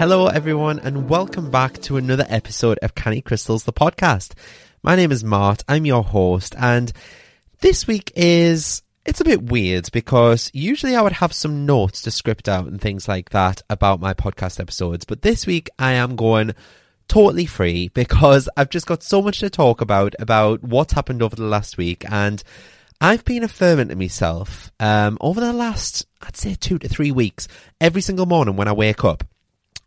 Hello everyone and welcome back to another episode of Canny Crystals, the podcast. My name is Mart, I'm your host, and this week it's a bit weird because usually I would have some notes to script out and things like that about my podcast episodes, but this week I am going totally free because I've just got so much to talk about what's happened over the last week, and I've been affirming to myself over the last, I'd say 2 to 3 weeks, every single morning when I wake up.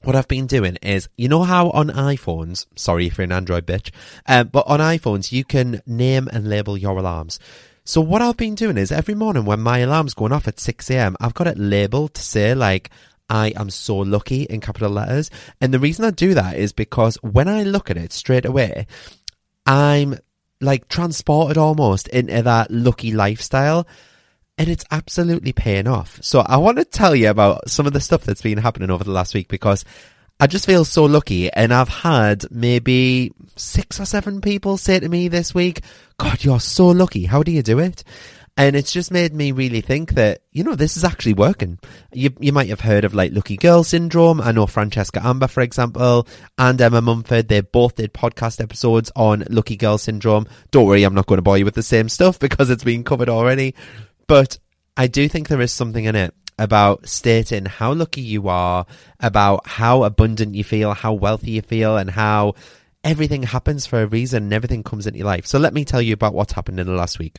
What I've been doing is, you know how on iPhones, sorry if you're an Android bitch, but on iPhones you can name and label your alarms. So what I've been doing is every morning when my alarm's going off at 6 a.m, I've got it labelled to say like, I am so lucky in capital letters. And the reason I do that is because when I look at it straight away, I'm like transported almost into that lucky lifestyle. And it's absolutely paying off. So I want to tell you about some of the stuff that's been happening over the last week because I just feel so lucky, and I've had maybe 6 or 7 people say to me this week, God, you're so lucky. How do you do it? And it's just made me really think that, you know, this is actually working. You might have heard of like Lucky Girl Syndrome. I know Francesca Amber, for example, and Emma Mumford, they both did podcast episodes on Lucky Girl Syndrome. Don't worry, I'm not going to bore you with the same stuff because it's been covered already. But I do think there is something in it about stating how lucky you are, about how abundant you feel, how wealthy you feel, and how everything happens for a reason and everything comes into your life. So let me tell you about what's happened in the last week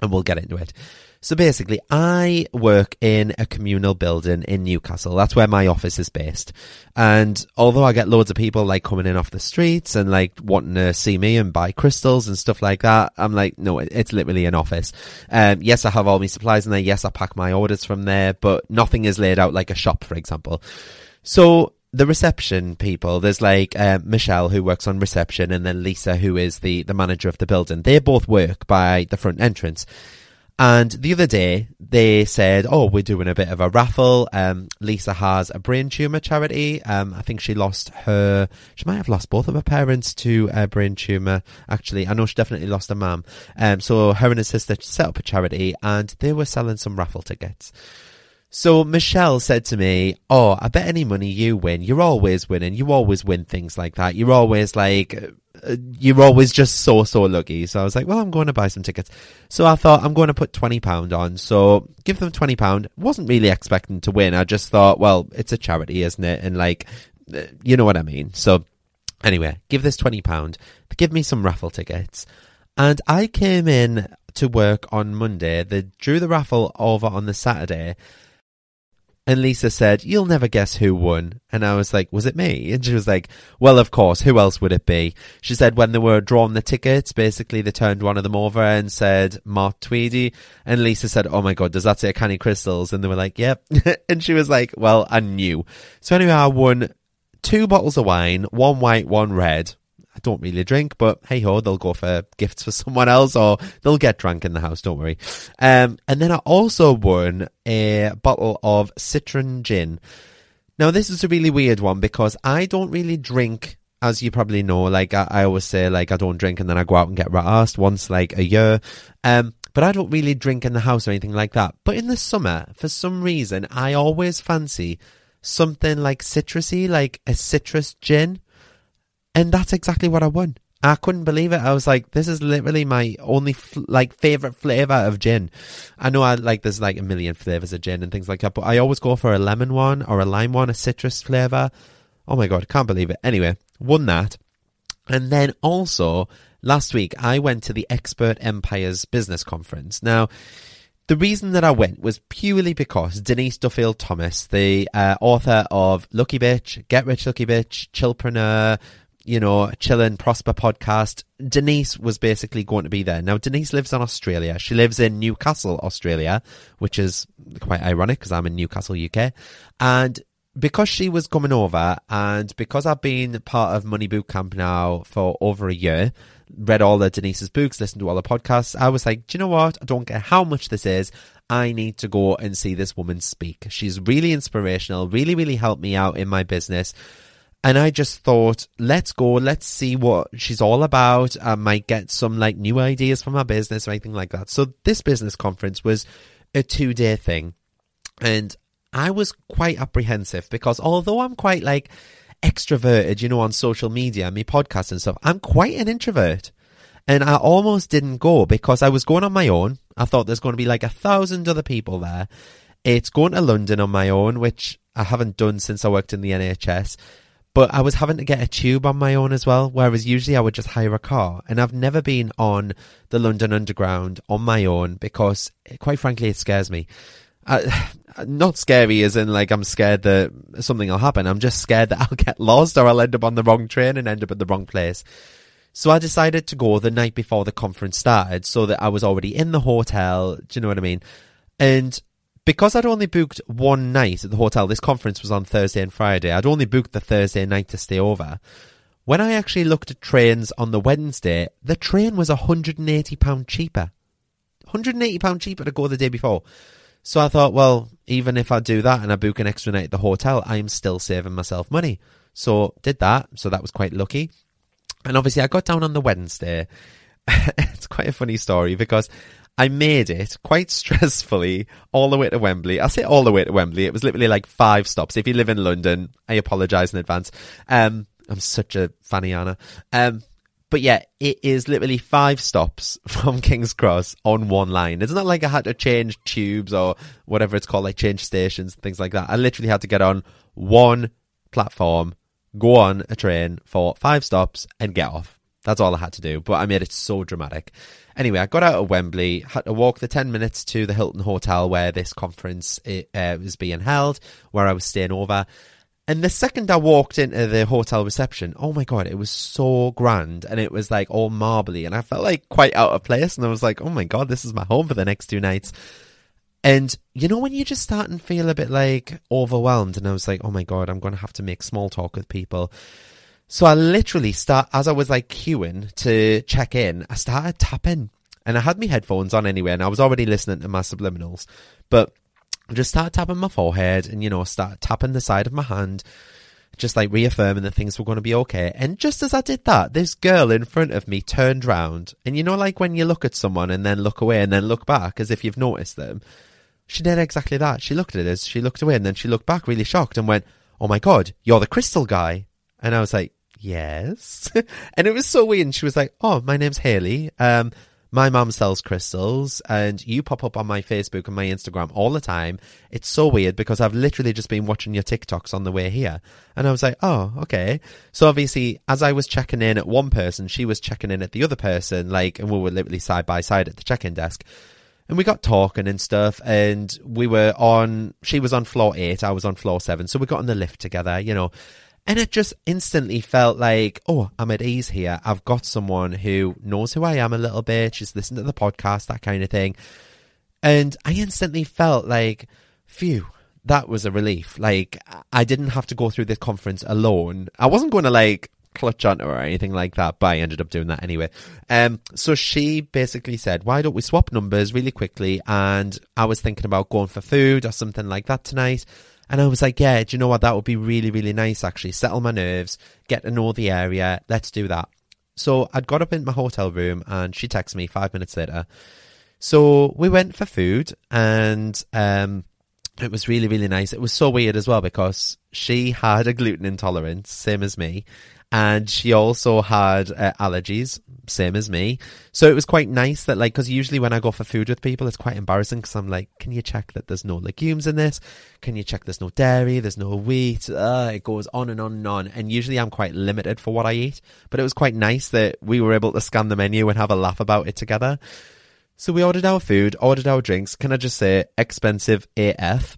and we'll get into it. So basically, I work in a communal building in Newcastle. That's where my office is based. And although I get loads of people like coming in off the streets and like wanting to see me and buy crystals and stuff like that, I'm like, no, it's literally an office. Yes, I have all my supplies in there. Yes, I pack my orders from there, but nothing is laid out like a shop, for example. So the reception people, there's like Michelle who works on reception, and then Lisa who is the manager of the building. They both work by the front entrance. And the other day, they said, oh, we're doing a bit of a raffle. Lisa has a brain tumour charity. I think she might have lost both of her parents to a brain tumour. Actually, I know she definitely lost her mum. So her and her sister set up a charity and they were selling some raffle tickets. So Michelle said to me, oh, I bet any money you win. You're always winning. You always win things like that. You're always like, you're always just so lucky. So I was like, well, I'm going to buy some tickets. So I thought I'm going to put £20 on. So give them £20. Wasn't really expecting to win. I just thought, well, it's a charity, isn't it? And like, you know what I mean? So anyway, give this £20. Give me some raffle tickets. And I came in to work on Monday. They drew the raffle over on the Saturday. And Lisa said, "You'll never guess who won." And I was like, "Was it me?" And she was like, "Well, of course, who else would it be?" She said when they were drawing the tickets, basically they turned one of them over and said, "Mart Tweedy." And Lisa said, "Oh my God, does that say Canny Crystals?" And they were like, "Yep." And she was like, "Well, I knew." So anyway, I won 2 bottles of wine, 1 white, 1 red. I don't really drink, but hey ho, they'll go for gifts for someone else, or they'll get drunk in the house, don't worry. And then I also won a bottle of citron gin. Now this is a really weird one because I don't really drink, as you probably know. Like I always say, like I don't drink and then I go out and get rat-assed once like a year. But I don't really drink in the house or anything like that. But in the summer, for some reason, I always fancy something like citrusy, like a citrus gin. And that's exactly what I won. I couldn't believe it. I was like, this is literally my only favorite flavor of gin. I know I like there's like a million flavors of gin and things like that, but I always go for a lemon one or a lime one, a citrus flavor. Oh my God, I can't believe it. Anyway, won that. And then also last week I went to the Expert Empires Business Conference. Now, the reason that I went was purely because Denise Duffield-Thomas, the author of Lucky Bitch, Get Rich Lucky Bitch, Chillpreneur, you know, Chill and Prosper podcast. Denise was basically going to be there. Now, Denise lives in Australia. She lives in Newcastle, Australia, which is quite ironic because I'm in Newcastle, UK. And because she was coming over and because I've been part of Money Boot Camp now for over a year, read all of Denise's books, listened to all the podcasts, I was like, do you know what? I don't care how much this is. I need to go and see this woman speak. She's really inspirational, really, really helped me out in my business. And I just thought, let's go, let's see what she's all about. I might get some like new ideas for my business or anything like that. So this business conference was a 2-day thing. And I was quite apprehensive because although I'm quite like extroverted, you know, on social media, my podcast and stuff, I'm quite an introvert. And I almost didn't go because I was going on my own. I thought there's going to be like 1,000 other people there. It's going to London on my own, which I haven't done since I worked in the NHS. But I was having to get a tube on my own as well, whereas usually I would just hire a car. And I've never been on the London Underground on my own because, quite frankly, it scares me. Not scary as in like I'm scared that something will happen. I'm just scared that I'll get lost or I'll end up on the wrong train and end up at the wrong place. So I decided to go the night before the conference started so that I was already in the hotel. Do you know what I mean? And because I'd only booked one night at the hotel, this conference was on Thursday and Friday, I'd only booked the Thursday night to stay over. When I actually looked at trains on the Wednesday, the train was £180 cheaper. £180 cheaper to go the day before. So I thought, well, even if I do that and I book an extra night at the hotel, I'm still saving myself money. So did that. So that was quite lucky. And obviously I got down on the Wednesday. It's quite a funny story because I made it quite stressfully all the way to Wembley. I say all the way to Wembley. It was literally like 5 stops. If you live in London, I apologise in advance. I'm such a fanny-ana. But yeah, it is literally 5 stops from King's Cross on one line. It's not like I had to change tubes or whatever it's called, like change stations and things like that. I literally had to get on one platform, go on a train for 5 stops and get off. That's all I had to do, but I made it so dramatic. Anyway, I got out of Wembley, had to walk the 10 minutes to the Hilton Hotel where this conference was being held, where I was staying over. And the second I walked into the hotel reception, oh my God, it was so grand. And it was like all marbly and I felt like quite out of place. And I was like, oh my God, this is my home for the next 2 nights. And you know when you just start and feel a bit like overwhelmed and I was like, oh my God, I'm going to have to make small talk with people. So I literally as I was like queuing to check in, I started tapping and I had my headphones on anyway and I was already listening to my subliminals, but I just started tapping my forehead and, you know, started tapping the side of my hand, just like reaffirming that things were going to be okay. And just as I did that, this girl in front of me turned round and, you know, like when you look at someone and then look away and then look back as if you've noticed them, she did exactly that. She looked at us, she looked away and then she looked back really shocked and went, oh my God, you're the crystal guy. And I was like, yes. And it was so weird. And she was like, oh, my name's Hayley. My mum sells crystals and you pop up on my Facebook and my Instagram all the time. It's so weird because I've literally just been watching your TikToks on the way here. And I was like, oh, okay. So obviously as I was checking in at one person, she was checking in at the other person, like, and we were literally side by side at the check-in desk. And we got talking and stuff, and she was on floor 8, I was on floor 7, so we got in the lift together, you know, and it just instantly felt like, oh, I'm at ease here. I've got someone who knows who I am a little bit. She's listened to the podcast, that kind of thing. And I instantly felt like, phew, that was a relief. Like, I didn't have to go through this conference alone. I wasn't going to like clutch onto her or anything like that, but I ended up doing that anyway. So she basically said, why don't we swap numbers really quickly? And I was thinking about going for food or something like that tonight. And I was like, yeah, do you know what? That would be really, really nice, actually. Settle my nerves, get to know the area. Let's do that. So I'd got up in my hotel room and she texted me 5 minutes later. So we went for food and it was really, really nice. It was so weird as well because she had a gluten intolerance, same as me. And she also had allergies, same as me. So it was quite nice that, like, because usually when I go for food with people, it's quite embarrassing because I'm like, can you check that there's no legumes in this? Can you check there's no dairy? There's no wheat? It goes on and on and on. And usually I'm quite limited for what I eat. But it was quite nice that we were able to scan the menu and have a laugh about it together. So we ordered our food, ordered our drinks. Can I just say, expensive AF.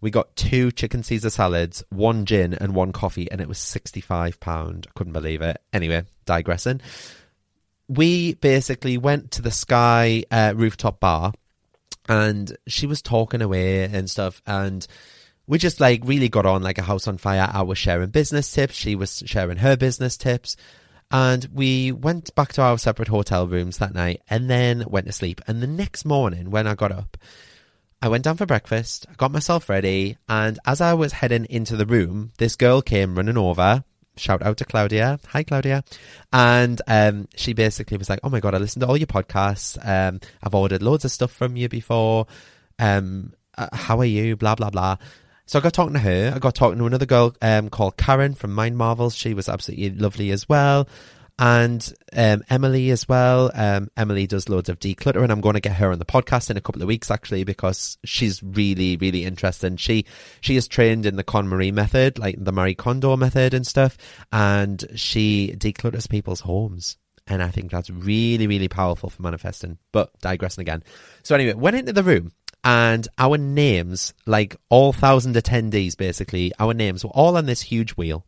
We got 2 chicken Caesar salads, 1 gin and 1 coffee, and it was £65. I couldn't believe it. Anyway, digressing. We basically went to the Sky rooftop bar and she was talking away and stuff. And we just like really got on like a house on fire. I was sharing business tips. She was sharing her business tips. And we went back to our separate hotel rooms that night and then went to sleep. And the next morning when I got up, I went down for breakfast, I got myself ready, and as I was heading into the room, this girl came running over, shout out to Claudia, hi Claudia, and she basically was like, oh my God, I listened to all your podcasts, I've ordered loads of stuff from you before, how are you, blah, blah, blah. So I got talking to her, I got talking to another girl called Karen from Mind Marvels, she was absolutely lovely as well. And Emily as well. Emily does loads of decluttering. I'm going to get her on the podcast in a couple of weeks, actually, because she's really, really interesting. She is trained in the KonMari method, like the Marie Kondo method and stuff. And she declutters people's homes. And I think that's really, really powerful for manifesting. But digressing again. So anyway, went into the room and our names, like all 1,000 attendees, basically, our names were all on this huge wheel.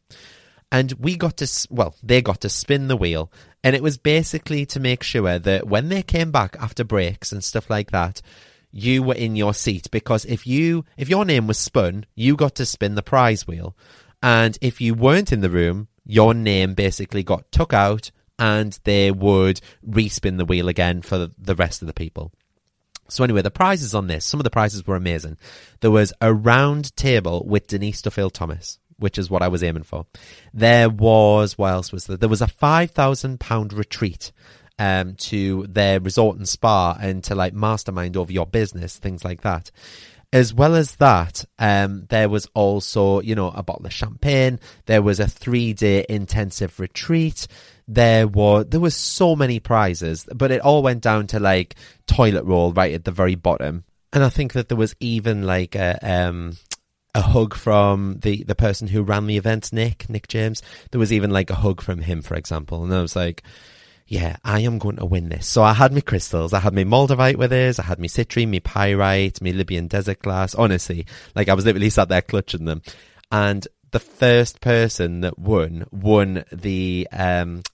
And we got to, well, they got to spin the wheel. And it was basically to make sure that when they came back after breaks and stuff like that, you were in your seat. Because if your name was spun, you got to spin the prize wheel. And if you weren't in the room, your name basically got took out and they would re-spin the wheel again for the rest of the people. So anyway, the prizes on this, some of the prizes were amazing. There was a round table with Denise Duffield-Thomas, which is what I was aiming for. There was, what else was there? There was a £5,000 retreat to their resort and spa and to like mastermind over your business, things like that. As well as that, there was also, you know, a bottle of champagne. There was a 3-day intensive retreat. There were so many prizes, but it all went down to like toilet roll right at the very bottom. And I think that there was even like a hug from the person who ran the event, Nick James. There was even like a hug from him, for example. And I was like, yeah, I am going to win this. So I had my crystals. I had my Moldavite withers. I had my citrine, my pyrite, my Libyan desert glass. Honestly, like I was literally sat there clutching them. And the first person that won the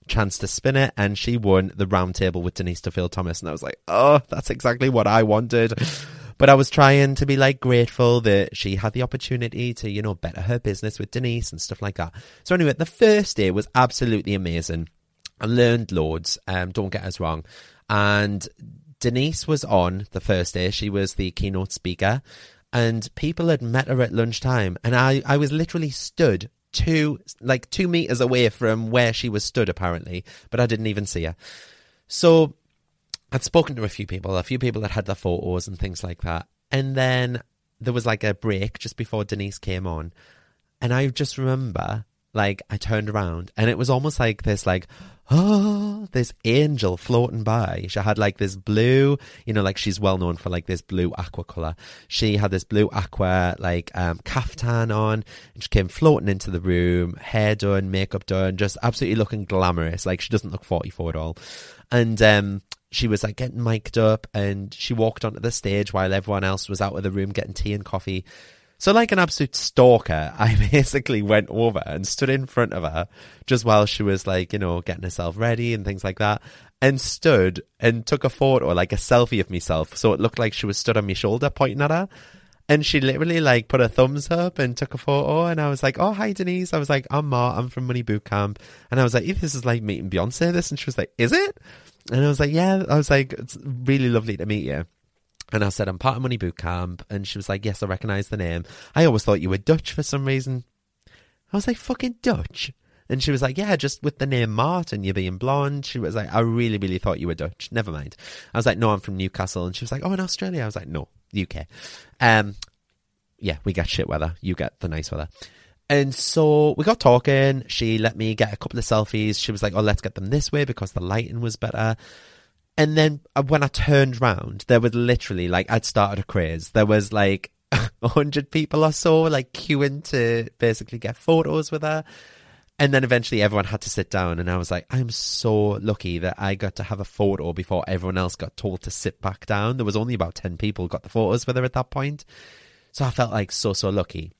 chance to spin it, and she won the round table with Denise Duffield-Thomas. And I was like, oh, that's exactly what I wanted. But I was trying to be like grateful that she had the opportunity to, you know, better her business with Denise and stuff like that. So anyway, the first day was absolutely amazing. I learned loads. Don't get us wrong. And Denise was on the first day. She was the keynote speaker and people had met her at lunchtime. And I was literally stood 2 meters away from where she was stood apparently, but I didn't even see her. So I'd spoken to a few people that had their photos and things like that. And then there was like a break just before Denise came on. And I just remember, like, I turned around and it was almost like this, like, oh, this angel floating by. She had like this blue, you know, like she's well known for like this blue aqua colour. She had this blue aqua like caftan on, and she came floating into the room, hair done, makeup done, just absolutely looking glamorous. Like she doesn't look 44 at all. And she was like getting mic'd up, and she walked onto the stage while everyone else was out of the room getting tea and coffee. So like an absolute stalker, I basically went over and stood in front of her just while she was like, you know, getting herself ready and things like that, and stood and took a photo, like a selfie of myself. So it looked like she was stood on my shoulder pointing at her. And she literally like put her thumbs up and took a photo. And I was like, oh, hi, Denise. I was like, I'm Mart. I'm from Money Boot Camp. And I was like, this is like meeting Beyonce, this. And she was like, is it? And I was like, yeah. I was like, it's really lovely to meet you. And I said, I'm part of Money Boot Camp. And she was like, yes, I recognise the name. I always thought you were Dutch for some reason. I was like, fucking Dutch? And she was like, yeah, just with the name Martin, you being blonde. She was like, I really, really thought you were Dutch. Never mind. I was like, no, I'm from Newcastle. And she was like, oh, in Australia? I was like, no, UK. Yeah, we get shit weather. You get the nice weather. And so we got talking. She let me get a couple of selfies. She was like, oh, let's get them this way because the lighting was better. And then when I turned round, there was literally like, I'd started a craze. There was like 100 people or so like queuing to basically get photos with her. And then eventually everyone had to sit down. And I was like, I'm so lucky that I got to have a photo before everyone else got told to sit back down. There was only about 10 people got the photos with her at that point. So I felt like so lucky.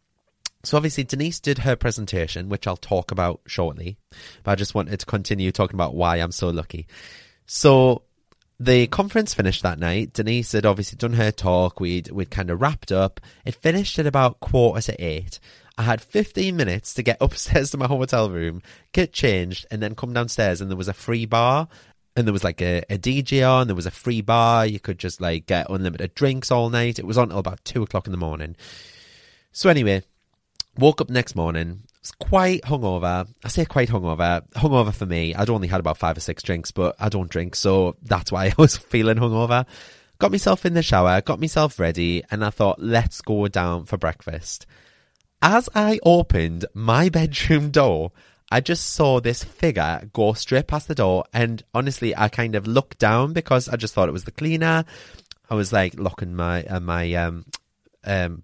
So obviously Denise did her presentation, which I'll talk about shortly. But I just wanted to continue talking about why I'm so lucky. So the conference finished that night. Denise had obviously done her talk. We'd kind of wrapped up. It finished at about 7:45. I had 15 minutes to get upstairs to my hotel room, get changed, and then come downstairs. And there was a free bar. And there was like a DJ on. There was a free bar. You could just like get unlimited drinks all night. It was on until about 2:00 in the morning. So anyway, woke up next morning. I was quite hungover. I say quite hungover. Hungover for me. I'd only had about 5 or 6 drinks, but I don't drink. So that's why I was feeling hungover. Got myself in the shower, got myself ready. And I thought, let's go down for breakfast. As I opened my bedroom door, I just saw this figure go straight past the door. And honestly, I kind of looked down because I just thought it was the cleaner. I was like locking my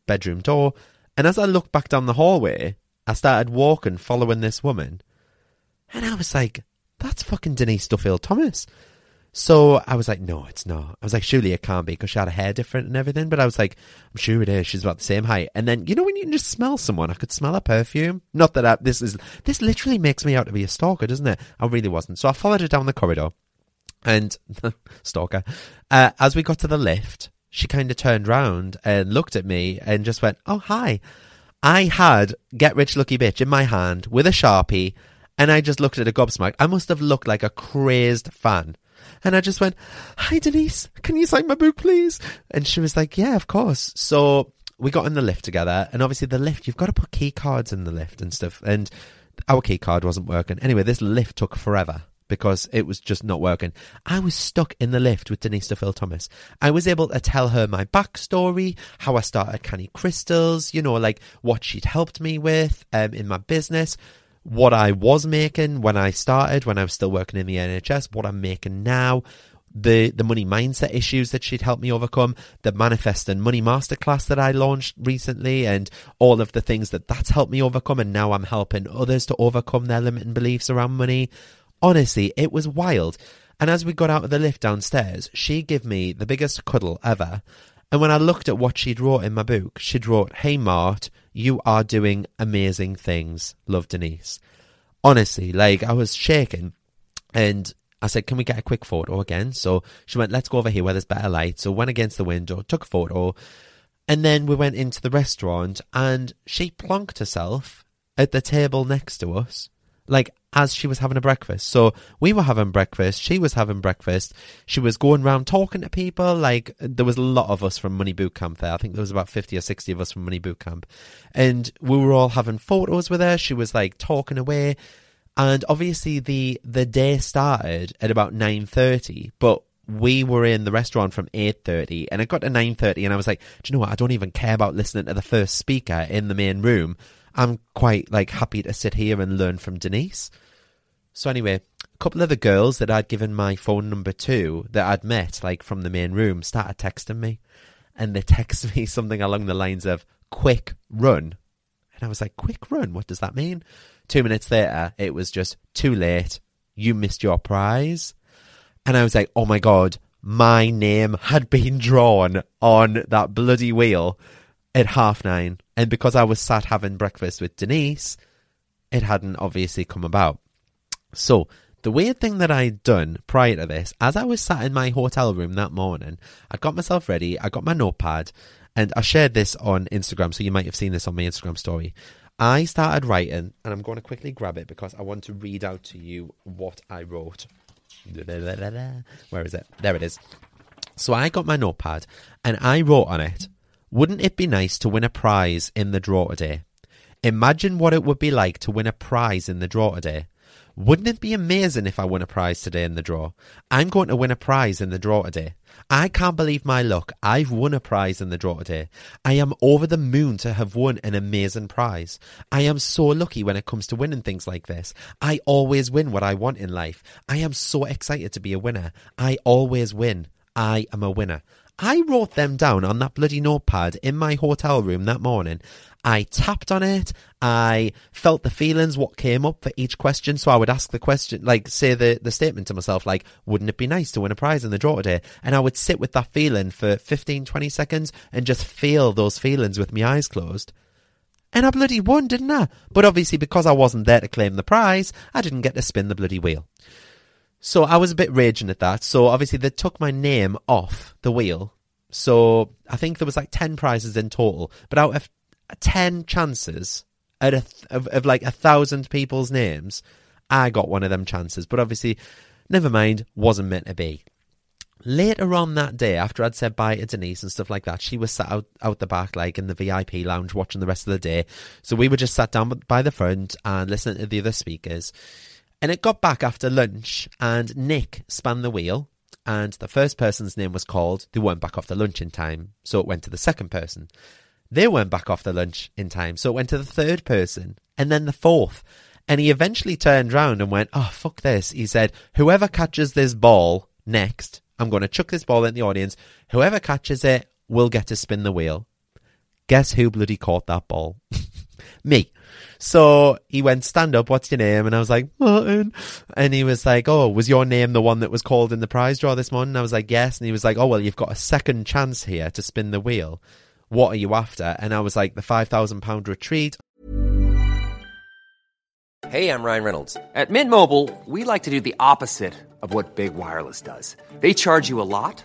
bedroom door. And as I looked back down the hallway, I started walking, following this woman. And I was like, that's fucking Denise Duffield-Thomas. So I was like, no, it's not. I was like, surely it can't be because she had her hair different and everything. But I was like, I'm sure it is. She's about the same height. And then, you know, when you can just smell someone, I could smell her perfume. Not that this literally makes me out to be a stalker, doesn't it? I really wasn't. So I followed her down the corridor and stalker. As we got to the lift, she kind of turned round and looked at me and just went, oh, hi. I had Get Rich Lucky Bitch in my hand with a Sharpie, and I just looked at a gobsmacked. I must have looked like a crazed fan. And I just went, hi, Denise, can you sign my book, please? And she was like, yeah, of course. So we got in the lift together, and obviously the lift, you've got to put key cards in the lift and stuff. And our key card wasn't working. Anyway, this lift took forever because it was just not working. I was stuck in the lift with Denise Duffield-Thomas. I was able to tell her my backstory, how I started Canny Crystals, you know, like what she'd helped me with in my business, what I was making when I started, when I was still working in the NHS, what I'm making now, the money mindset issues that she'd helped me overcome, the Manifest and Money Masterclass that I launched recently, and all of the things that's helped me overcome, and now I'm helping others to overcome their limiting beliefs around money. Honestly, it was wild. And as we got out of the lift downstairs, she gave me the biggest cuddle ever. And when I looked at what she'd wrote in my book, she'd wrote, hey, Mart, you are doing amazing things. Love, Denise. Honestly, like I was shaking. And I said, can we get a quick photo again? So she went, let's go over here where there's better light. So went against the window, took a photo. And then we went into the restaurant and she plonked herself at the table next to us. Like, as she was having a breakfast. So we were having breakfast. She was having breakfast. She was going around talking to people. Like, there was a lot of us from Money Boot Camp there. I think there was about 50 or 60 of us from Money Boot Camp. And we were all having photos with her. She was like talking away. And obviously the day started at about 9:30. But we were in the restaurant from 8:30. And it got to 9:30. And I was like, do you know what? I don't even care about listening to the first speaker in the main room. I'm quite like happy to sit here and learn from Denise. So anyway, couple of the girls that I'd given my phone number to that I'd met, like, from the main room, started texting me. And they texted me something along the lines of, quick run. And I was like, quick run? What does that mean? 2 minutes later, it was just, too late. You missed your prize. And I was like, oh my God, my name had been drawn on that bloody wheel at 9:30. And because I was sat having breakfast with Denise, it hadn't obviously come about. So the weird thing that I'd done prior to this, as I was sat in my hotel room that morning, I got myself ready, I got my notepad, and I shared this on Instagram, so you might have seen this on my Instagram story. I started writing, and I'm going to quickly grab it because I want to read out to you what I wrote. Where is it? There it is. So I got my notepad, and I wrote on it, wouldn't it be nice to win a prize in the draw today? Imagine what it would be like to win a prize in the draw today. Wouldn't it be amazing if I won a prize today in the draw? I'm going to win a prize in the draw today. I can't believe my luck. I've won a prize in the draw today. I am over the moon to have won an amazing prize. I am so lucky when it comes to winning things like this. I always win what I want in life. I am so excited to be a winner. I always win. I am a winner. I wrote them down on that bloody notepad in my hotel room that morning. I tapped on it. I felt the feelings, what came up for each question. So I would ask the question, like, say the statement to myself, like, wouldn't it be nice to win a prize in the draw today? And I would sit with that feeling for 15, 20 seconds and just feel those feelings with my eyes closed. And I bloody won, didn't I? But obviously, because I wasn't there to claim the prize, I didn't get to spin the bloody wheel. So I was a bit raging at that. So obviously they took my name off the wheel. So I think there was like 10 prizes in total. But out of 10 chances out of like 1,000 people's names, I got one of them chances. But obviously, never mind, wasn't meant to be. Later on that day, after I'd said bye to Denise and stuff like that, she was sat out the back, like in the VIP lounge, watching the rest of the day. So we were just sat down by the front and listening to the other speakers. And it got back after lunch, and Nick spun the wheel, and the first person's name was called. They weren't back off the lunch in time, so it went to the second person. They weren't back off the lunch in time, so it went to the third person, and then the fourth. And he eventually turned round and went, oh, fuck this. He said, whoever catches this ball next, I'm going to chuck this ball in the audience. Whoever catches it will get to spin the wheel. Guess who bloody caught that ball? Me. So he went, stand up, what's your name? And I was like, Martin. And he was like, oh, was your name the one that was called in the prize draw this morning? I was like, yes. And he was like, oh, well, you've got a second chance here to spin the wheel. What are you after? And I was like, the £5,000 retreat. Hey, I'm Ryan Reynolds. At Mint Mobile, we like to do the opposite of what Big Wireless does. They charge you a lot.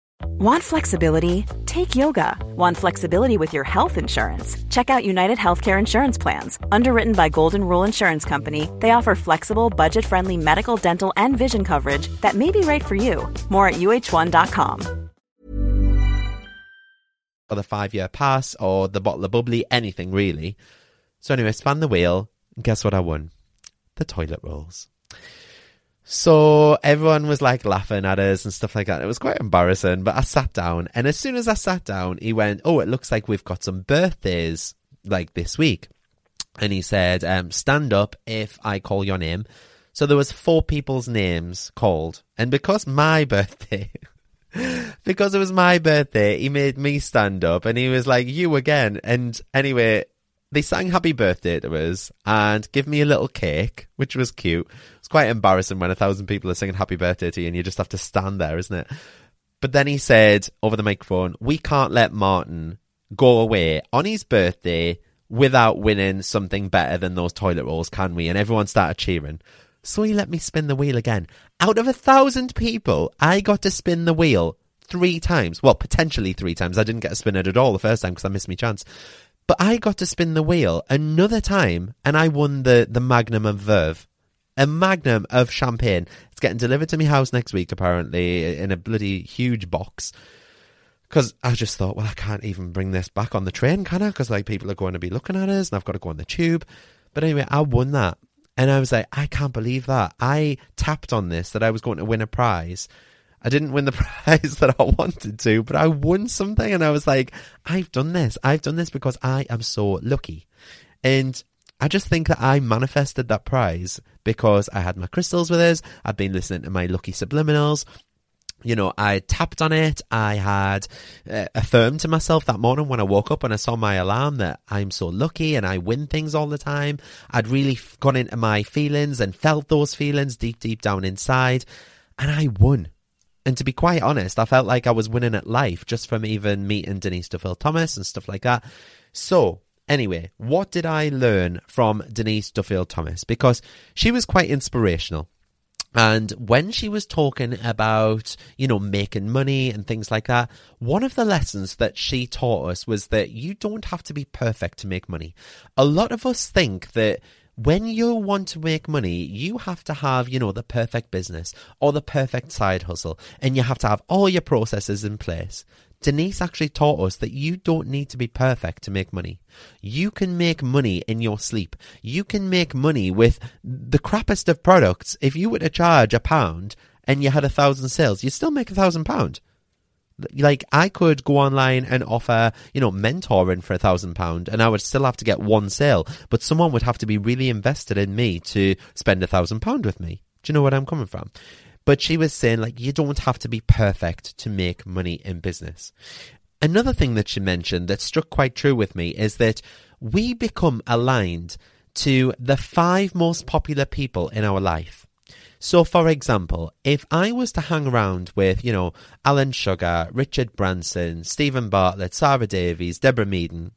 Want flexibility? Take yoga. Want flexibility with your health insurance? Check out United Healthcare Insurance Plans. Underwritten by Golden Rule Insurance Company, they offer flexible, budget-friendly medical, dental, and vision coverage that may be right for you. More at uh1.com. Or the 5-year pass, or the bottle of bubbly, anything really. So anyway, span the wheel, and guess what I won? The toilet rolls. So everyone was like laughing at us and stuff like that. It was quite embarrassing, but I sat down, and as soon as I sat down, he went, oh, it looks like we've got some birthdays like this week. And he said, stand up if I call your name. So there was 4 people's names called. And because it was my birthday, he made me stand up, and he was like, you again. And anyway, they sang happy birthday to us and give me a little cake, which was cute. It's quite embarrassing when 1,000 people are singing happy birthday to you and you just have to stand there, isn't it? But then he said over the microphone, we can't let Martin go away on his birthday without winning something better than those toilet rolls, can we? And everyone started cheering. So he let me spin the wheel again. Out of 1,000 people, I got to spin the wheel 3 times. Well, potentially 3 times. I didn't get to spin it at all the first time because I missed my chance. But I got to spin the wheel another time, and I won the magnum of Verve. A magnum of champagne. It's getting delivered to my house next week, apparently, in a bloody huge box. Because I just thought, well, I can't even bring this back on the train, can I? Because like people are going to be looking at us and I've got to go on the tube. But anyway, I won that. And I was like, I can't believe that. I tapped on this, that I was going to win a prize. I didn't win the prize that I wanted to, but I won something. And I was like, I've done this. I've done this because I am so lucky. And I just think that I manifested that prize because I had my crystals with us. I'd been listening to my lucky subliminals. You know, I tapped on it. I had affirmed to myself that morning when I woke up and I saw my alarm that I'm so lucky and I win things all the time. I'd really gone into my feelings and felt those feelings deep, deep down inside. And I won. And to be quite honest, I felt like I was winning at life just from even meeting Denise Duffield-Thomas and stuff like that. So anyway, what did I learn from Denise Duffield-Thomas? Because she was quite inspirational. And when she was talking about, you know, making money and things like that, one of the lessons that she taught us was that you don't have to be perfect to make money. A lot of us think that when you want to make money, you have to have, you know, the perfect business or the perfect side hustle, and you have to have all your processes in place. Denise actually taught us that you don't need to be perfect to make money. You can make money in your sleep. You can make money with the crappiest of products. If you were to charge £1 and you had 1,000 sales, you'd still make £1,000. Like, I could go online and offer, you know, mentoring for £1,000 and I would still have to get one sale, but someone would have to be really invested in me to spend £1,000 with me. Do you know where I'm coming from? But she was saying, like, you don't have to be perfect to make money in business. Another thing that she mentioned that struck quite true with me is that we become aligned to the 5 most popular people in our life. So, for example, if I was to hang around with, you know, Alan Sugar, Richard Branson, Stephen Bartlett, Sarah Davies, Deborah Meaden,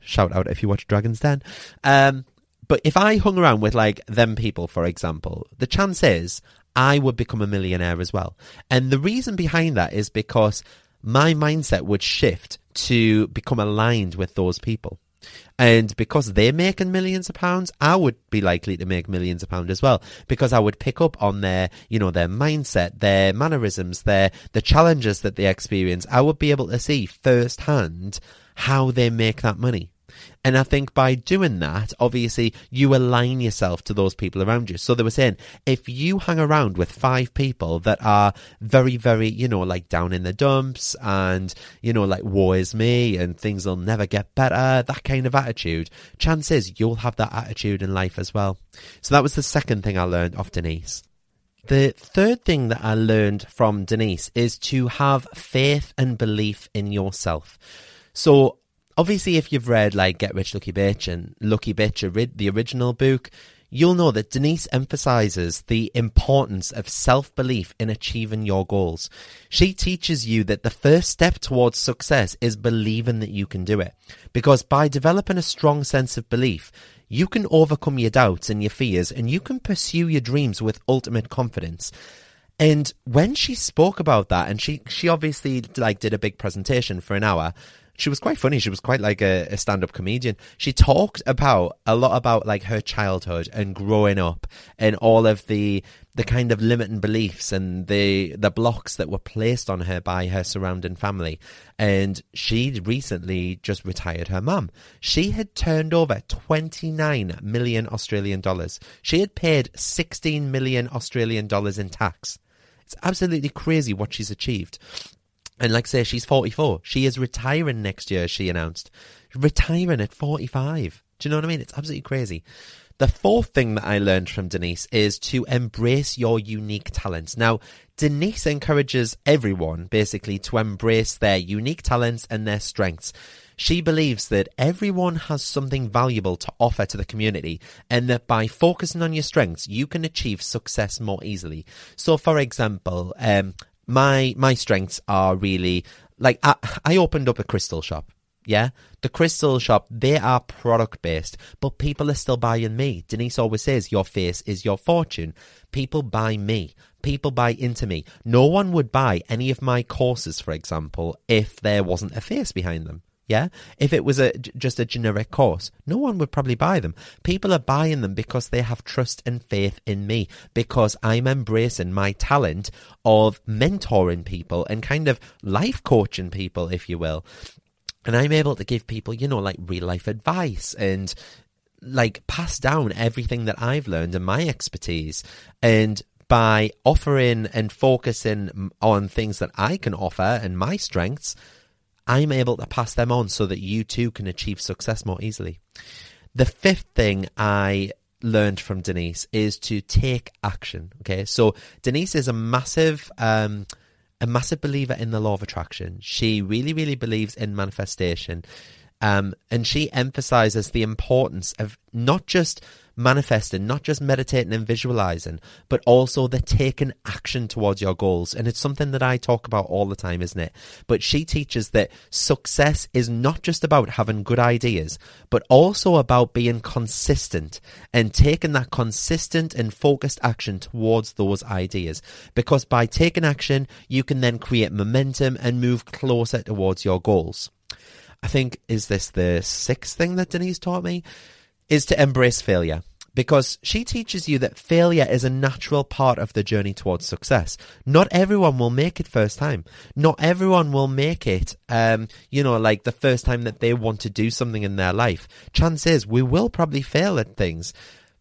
shout out if you watch Dragon's Den. But if I hung around with, like, them people, for example, the chance is I would become a millionaire as well. And the reason behind that is because my mindset would shift to become aligned with those people. And because they're making millions of pounds, I would be likely to make millions of pounds as well, because I would pick up on their, you know, their mindset, their mannerisms, the challenges that they experience. I would be able to see firsthand how they make that money. And I think by doing that, obviously, you align yourself to those people around you. So they were saying, if you hang around with 5 people that are very, very, you know, like down in the dumps and, you know, like woe is me and things will never get better, that kind of attitude, chances you'll have that attitude in life as well. So that was the second thing I learned off Denise. The third thing that I learned from Denise is to have faith and belief in yourself. So obviously, if you've read like Get Rich Lucky Bitch and Lucky Bitch, the original book, you'll know that Denise emphasizes the importance of self-belief in achieving your goals. She teaches you that the first step towards success is believing that you can do it, because by developing a strong sense of belief, you can overcome your doubts and your fears and you can pursue your dreams with ultimate confidence. And when she spoke about that, and she obviously like did a big presentation for an hour, she was quite funny. She was quite like a stand-up comedian. She talked about a lot about like her childhood and growing up and all of the kind of limiting beliefs and the blocks that were placed on her by her surrounding family. And she recently just retired her mum. She had turned over 29 million Australian dollars. She had paid 16 million Australian dollars in tax. It's absolutely crazy what she's achieved. And like I say, she's 44. She is retiring next year, she announced. Retiring at 45. Do you know what I mean? It's absolutely crazy. The fourth thing that I learned from Denise is to embrace your unique talents. Now, Denise encourages everyone basically to embrace their unique talents and their strengths. She believes that everyone has something valuable to offer to the community and that by focusing on your strengths, you can achieve success more easily. So, for example, My strengths are really, like, I opened up a crystal shop, yeah? The crystal shop, they are product-based, but people are still buying me. Denise always says, your face is your fortune. People buy me. People buy into me. No one would buy any of my courses, for example, if there wasn't a face behind them. Yeah. If it was just a generic course, no one would probably buy them. People are buying them because they have trust and faith in me, because I'm embracing my talent of mentoring people and kind of life coaching people, if you will. And I'm able to give people, you know, like real life advice and like pass down everything that I've learned and my expertise. And by offering and focusing on things that I can offer and my strengths, I'm able to pass them on so that you too can achieve success more easily. The fifth thing I learned from Denise is to take action. Okay, so Denise is a massive believer in the law of attraction. She really, really believes in manifestation. And she emphasizes the importance of not just manifesting, not just meditating and visualizing, but also the taking action towards your goals. And it's something that I talk about all the time, isn't it? But she teaches that success is not just about having good ideas, but also about being consistent and taking that consistent and focused action towards those ideas. Because by taking action, you can then create momentum and move closer towards your goals. I think, is this the sixth thing that Denise taught me? Is to embrace failure, because she teaches you that failure is a natural part of the journey towards success. Not everyone will make it first time. Not everyone will make it, like the first time that they want to do something in their life. Chance is we will probably fail at things.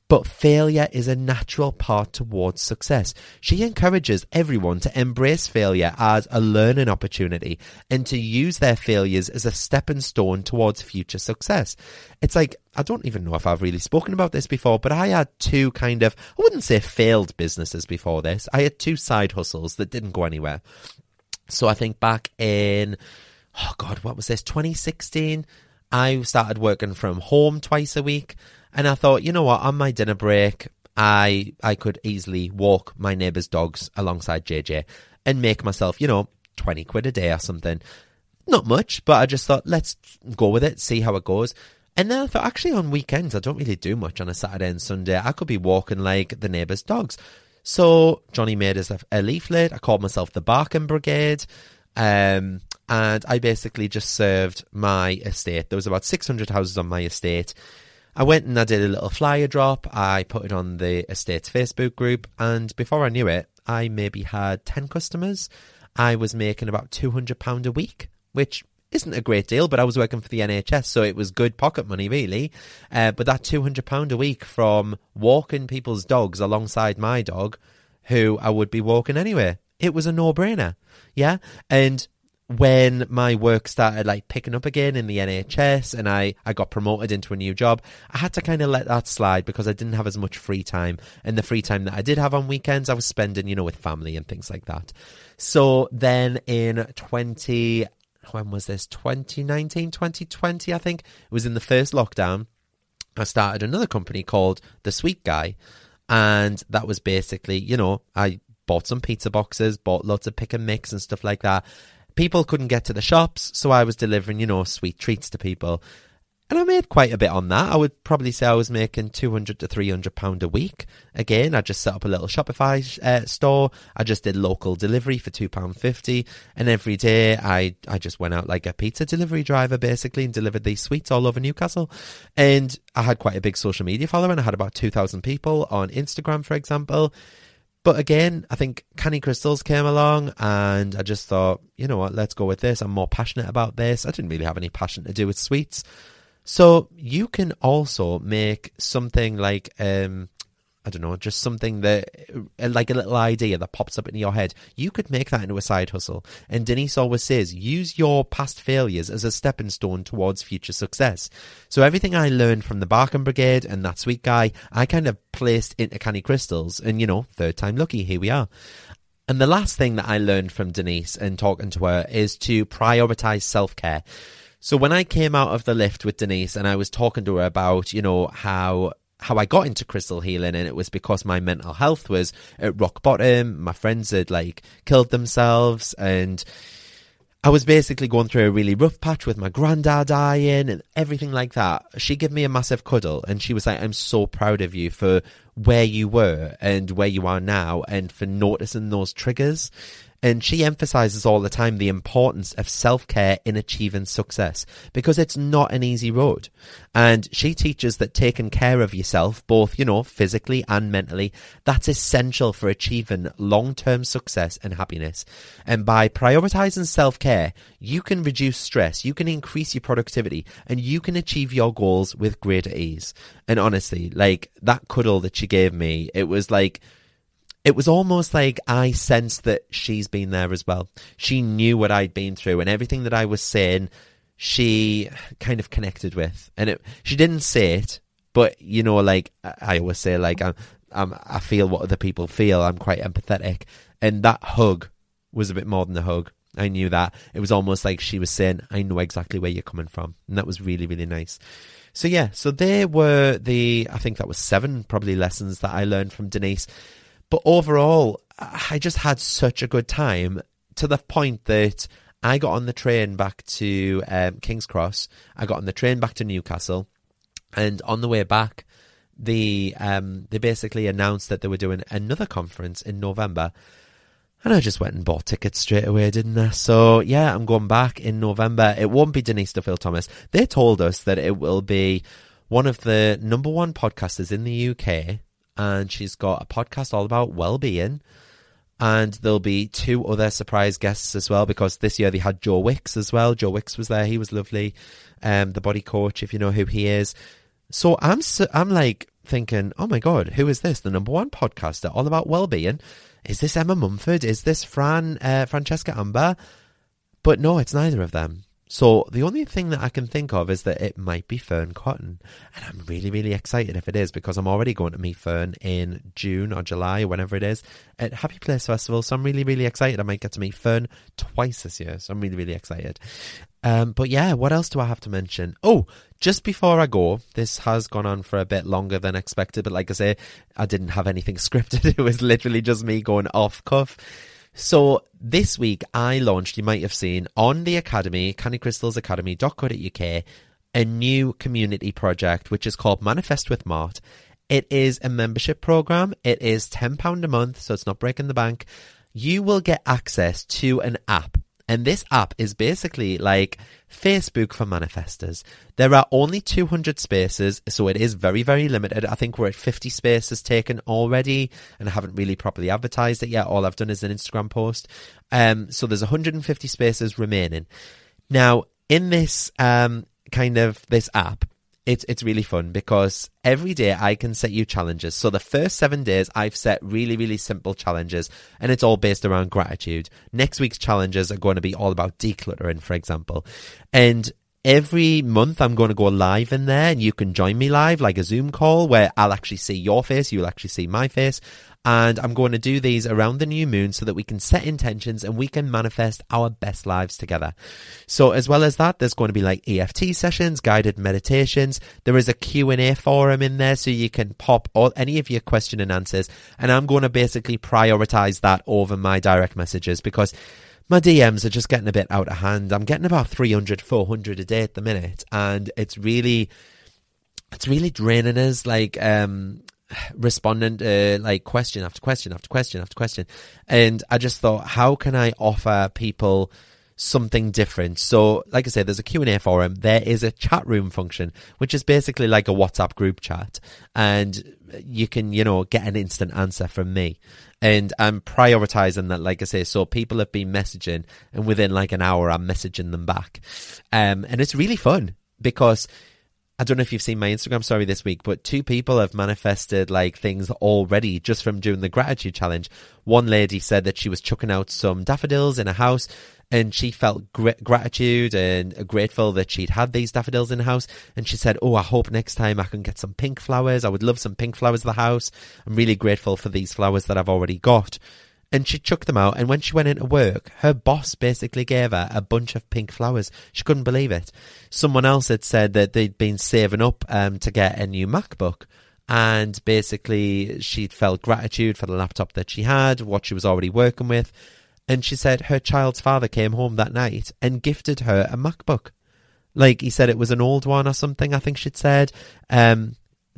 But failure is a natural path towards success. She encourages everyone to embrace failure as a learning opportunity and to use their failures as a stepping stone towards future success. It's like, I don't even know if I've really spoken about this before, but I had two kind of, I wouldn't say failed businesses before this. I had two side hustles that didn't go anywhere. So I think back in, 2016, I started working from home twice a week. And I thought, you know what, on my dinner break, I could easily walk my neighbour's dogs alongside JJ and make myself, £20 a day or something. Not much, but I just thought, let's go with it, see how it goes. And then I thought, actually on weekends, I don't really do much on a Saturday and Sunday. I could be walking like the neighbour's dogs. So Johnny made us a leaflet. I called myself the Barking Brigade. And I basically just served my estate. There was about 600 houses on my estate. I went and I did a little flyer drop. I put it on the estate's Facebook group. And before I knew it, I maybe had 10 customers. I was making about £200 a week, which isn't a great deal, but I was working for the NHS, so it was good pocket money, really. But that £200 a week from walking people's dogs alongside my dog, who I would be walking anyway, it was a no-brainer. Yeah. And when my work started like picking up again in the NHS and I got promoted into a new job, I had to kind of let that slide because I didn't have as much free time. And the free time that I did have on weekends, I was spending, with family and things like that. So then in 2020, I think, it was in the first lockdown, I started another company called The Sweet Guy. And that was basically, I bought some pizza boxes, bought lots of pick and mix and stuff like that. People couldn't get to the shops, so I was delivering, sweet treats to people. And I made quite a bit on that. I would probably say I was making £200 to £300 a week. Again, I just set up a little Shopify store. I just did local delivery for £2.50. And every day I just went out like a pizza delivery driver, basically, and delivered these sweets all over Newcastle. And I had quite a big social media following. I had about 2,000 people on Instagram, for example. But again, I think Canny Crystals came along and I just thought, let's go with this. I'm more passionate about this. I didn't really have any passion to do with sweets. So you can also make something like, just something that, like a little idea that pops up into your head. You could make that into a side hustle. And Denise always says, use your past failures as a stepping stone towards future success. So everything I learned from the Barking Brigade and That Sweet Guy, I kind of placed into Canny Crystals, and third time lucky, here we are. And the last thing that I learned from Denise and talking to her is to prioritize self-care. So when I came out of the lift with Denise and I was talking to her about how I got into crystal healing, and it was because my mental health was at rock bottom, my friends had like killed themselves, and I was basically going through a really rough patch with my granddad dying and everything like that. She gave me a massive cuddle and she was like, I'm so proud of you for where you were and where you are now and for noticing those triggers. And she emphasizes all the time the importance of self-care in achieving success, because it's not an easy road. And she teaches that taking care of yourself, both, physically and mentally, that's essential for achieving long-term success and happiness. And by prioritizing self-care, you can reduce stress, you can increase your productivity, and you can achieve your goals with greater ease. And honestly, that cuddle that she gave me, it was almost like I sensed that she's been there as well. She knew what I'd been through, and everything that I was saying, she kind of connected with. And she didn't say it, but I always say, I feel what other people feel. I'm quite empathetic, and that hug was a bit more than a hug. I knew that. It was almost like she was saying, I know exactly where you're coming from, and that was really, really nice. So yeah, so there were I think that was 7 probably lessons that I learned from Denise. But overall, I just had such a good time, to the point that I got on the train back to King's Cross. I got on the train back to Newcastle, and on the way back, they basically announced that they were doing another conference in November. And I just went and bought tickets straight away, didn't I? So yeah, I'm going back in November. It won't be Denise Duffield-Thomas. They told us that it will be one of the number 1 podcasters in the UK. And she's got a podcast all about well-being. And there'll be 2 other surprise guests as well, because this year they had Joe Wicks as well. Joe Wicks was there. He was lovely. The body coach, if you know who he is. So I'm thinking, oh my God, who is this? The number 1 podcaster all about well-being. Is this Emma Mumford? Is this Francesca Amber? But no, it's neither of them. So the only thing that I can think of is that it might be Fern Cotton. And I'm really, really excited if it is, because I'm already going to meet Fern in June or July or whenever it is at Happy Place Festival. So I'm really, really excited. I might get to meet Fern twice this year. So I'm really, really excited. But yeah, what else do I have to mention? Oh, just before I go, this has gone on for a bit longer than expected. But like I say, I didn't have anything scripted. It was literally just me going off cuff. So this week I launched, you might have seen, on the Academy, cannycrystalsacademy.co.uk, a new community project, which is called Manifest with Mart. It is a membership program. It is £10 a month, so it's not breaking the bank. You will get access to an app. And this app is basically like Facebook for manifestors. There are only 200 spaces, so it is very, very limited. I think we're at 50 spaces taken already, and I haven't really properly advertised it yet. All I've done is an Instagram post. So there's 150 spaces remaining. Now, in this this app, it's really fun, because every day I can set you challenges. So the first 7 days I've set really, really simple challenges, and it's all based around gratitude. Next week's challenges are going to be all about decluttering, for example. And every month I'm going to go live in there, and you can join me live, like a Zoom call, where I'll actually see your face, you'll actually see my face. And I'm going to do these around the new moon so that we can set intentions and we can manifest our best lives together. So as well as that, there's going to be EFT sessions, guided meditations. There is a Q&A forum in there, so you can pop any of your question and answers. And I'm going to basically prioritize that over my direct messages, because my DMs are just getting a bit out of hand. I'm getting about 300, 400 a day at the minute. And it's really draining us, respondent question after question after question after question. And I just thought, how can I offer people something different? So like I say, there's a Q&A forum, there is a chat room function, which is basically like a WhatsApp group chat, and you can get an instant answer from me. And I'm prioritizing that, like I say, so people have been messaging, and within an hour I'm messaging them back. And it's really fun, because I don't know if you've seen my Instagram story this week, but 2 people have manifested things already just from doing the gratitude challenge. One lady said that she was chucking out some daffodils in a house, and she felt gratitude and grateful that she'd had these daffodils in the house. And she said, oh, I hope next time I can get some pink flowers. I would love some pink flowers in the house. I'm really grateful for these flowers that I've already got. And she chucked them out. And when she went into work, her boss basically gave her a bunch of pink flowers. She couldn't believe it. Someone else had said that they'd been saving up to get a new MacBook. And basically, she felt gratitude for the laptop that she had, what she was already working with. And she said her child's father came home that night and gifted her a MacBook. He said it was an old one or something, I think she'd said.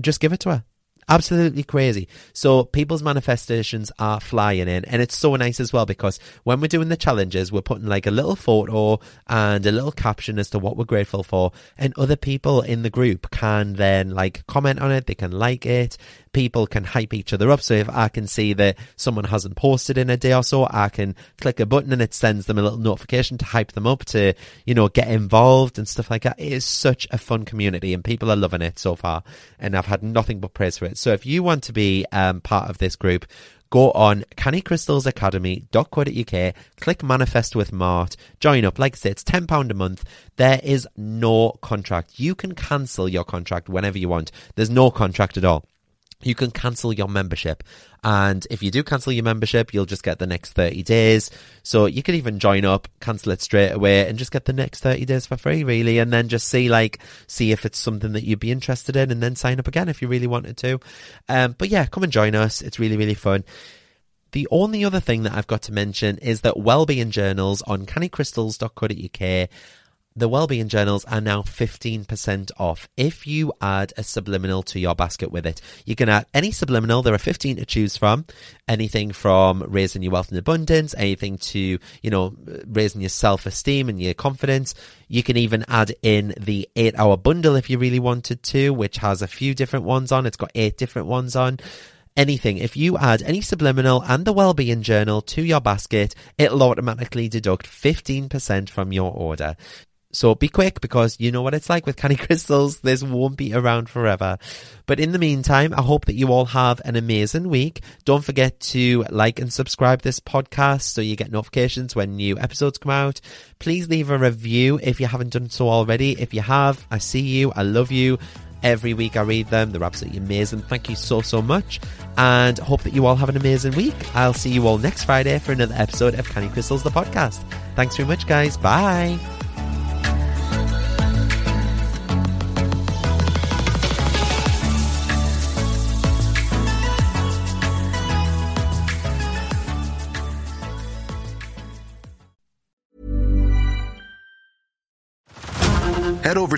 Just give it to her. Absolutely crazy. So people's manifestations are flying in, and it's so nice as well, because when we're doing the challenges, we're putting like a little photo and a little caption as to what we're grateful for, and other people in the group can then like comment on it, they can like it, people can hype each other up. So if I can see that someone hasn't posted in a day or so, I can click a button and it sends them a little notification to hype them up to, you know, get involved and stuff like that. It is such a fun community and people are loving it so far, and I've had nothing but praise for it. So if you want to be part of this group, go on cannycrystalsacademy.co.uk, click Manifest with Mart, join up. Like I say, it's £10 a month. There is no contract. You can cancel your contract whenever you want. There's no contract at all. You can cancel your membership. And if you do cancel your membership, you'll just get the next 30 days. So you could even join up, cancel it straight away and just get the next 30 days for free, really. And then just see if it's something that you'd be interested in, and then sign up again if you really wanted to. But yeah, come and join us. It's really, really fun. The only other thing that I've got to mention is that Wellbeing Journals on cannycrystals.co.uk, the Wellbeing Journals are now 15% off if you add a subliminal to your basket with it. You can add any subliminal. There are 15 to choose from. Anything from raising your wealth and abundance, anything to, you know, raising your self-esteem and your confidence. You can even add in the 8-hour bundle if you really wanted to, which has a few different ones on. It's got 8 different ones on. Anything. If you add any subliminal and the Wellbeing Journal to your basket, it'll automatically deduct 15% from your order. So be quick, because you know what it's like with Canny Crystals. This won't be around forever. But in the meantime, I hope that you all have an amazing week. Don't forget to like and subscribe this podcast so you get notifications when new episodes come out. Please leave a review if you haven't done so already. If you have, I see you. I love you. Every week I read them. They're absolutely amazing. Thank you so, so much. And hope that you all have an amazing week. I'll see you all next Friday for another episode of Canny Crystals, the podcast. Thanks very much, guys. Bye. Head over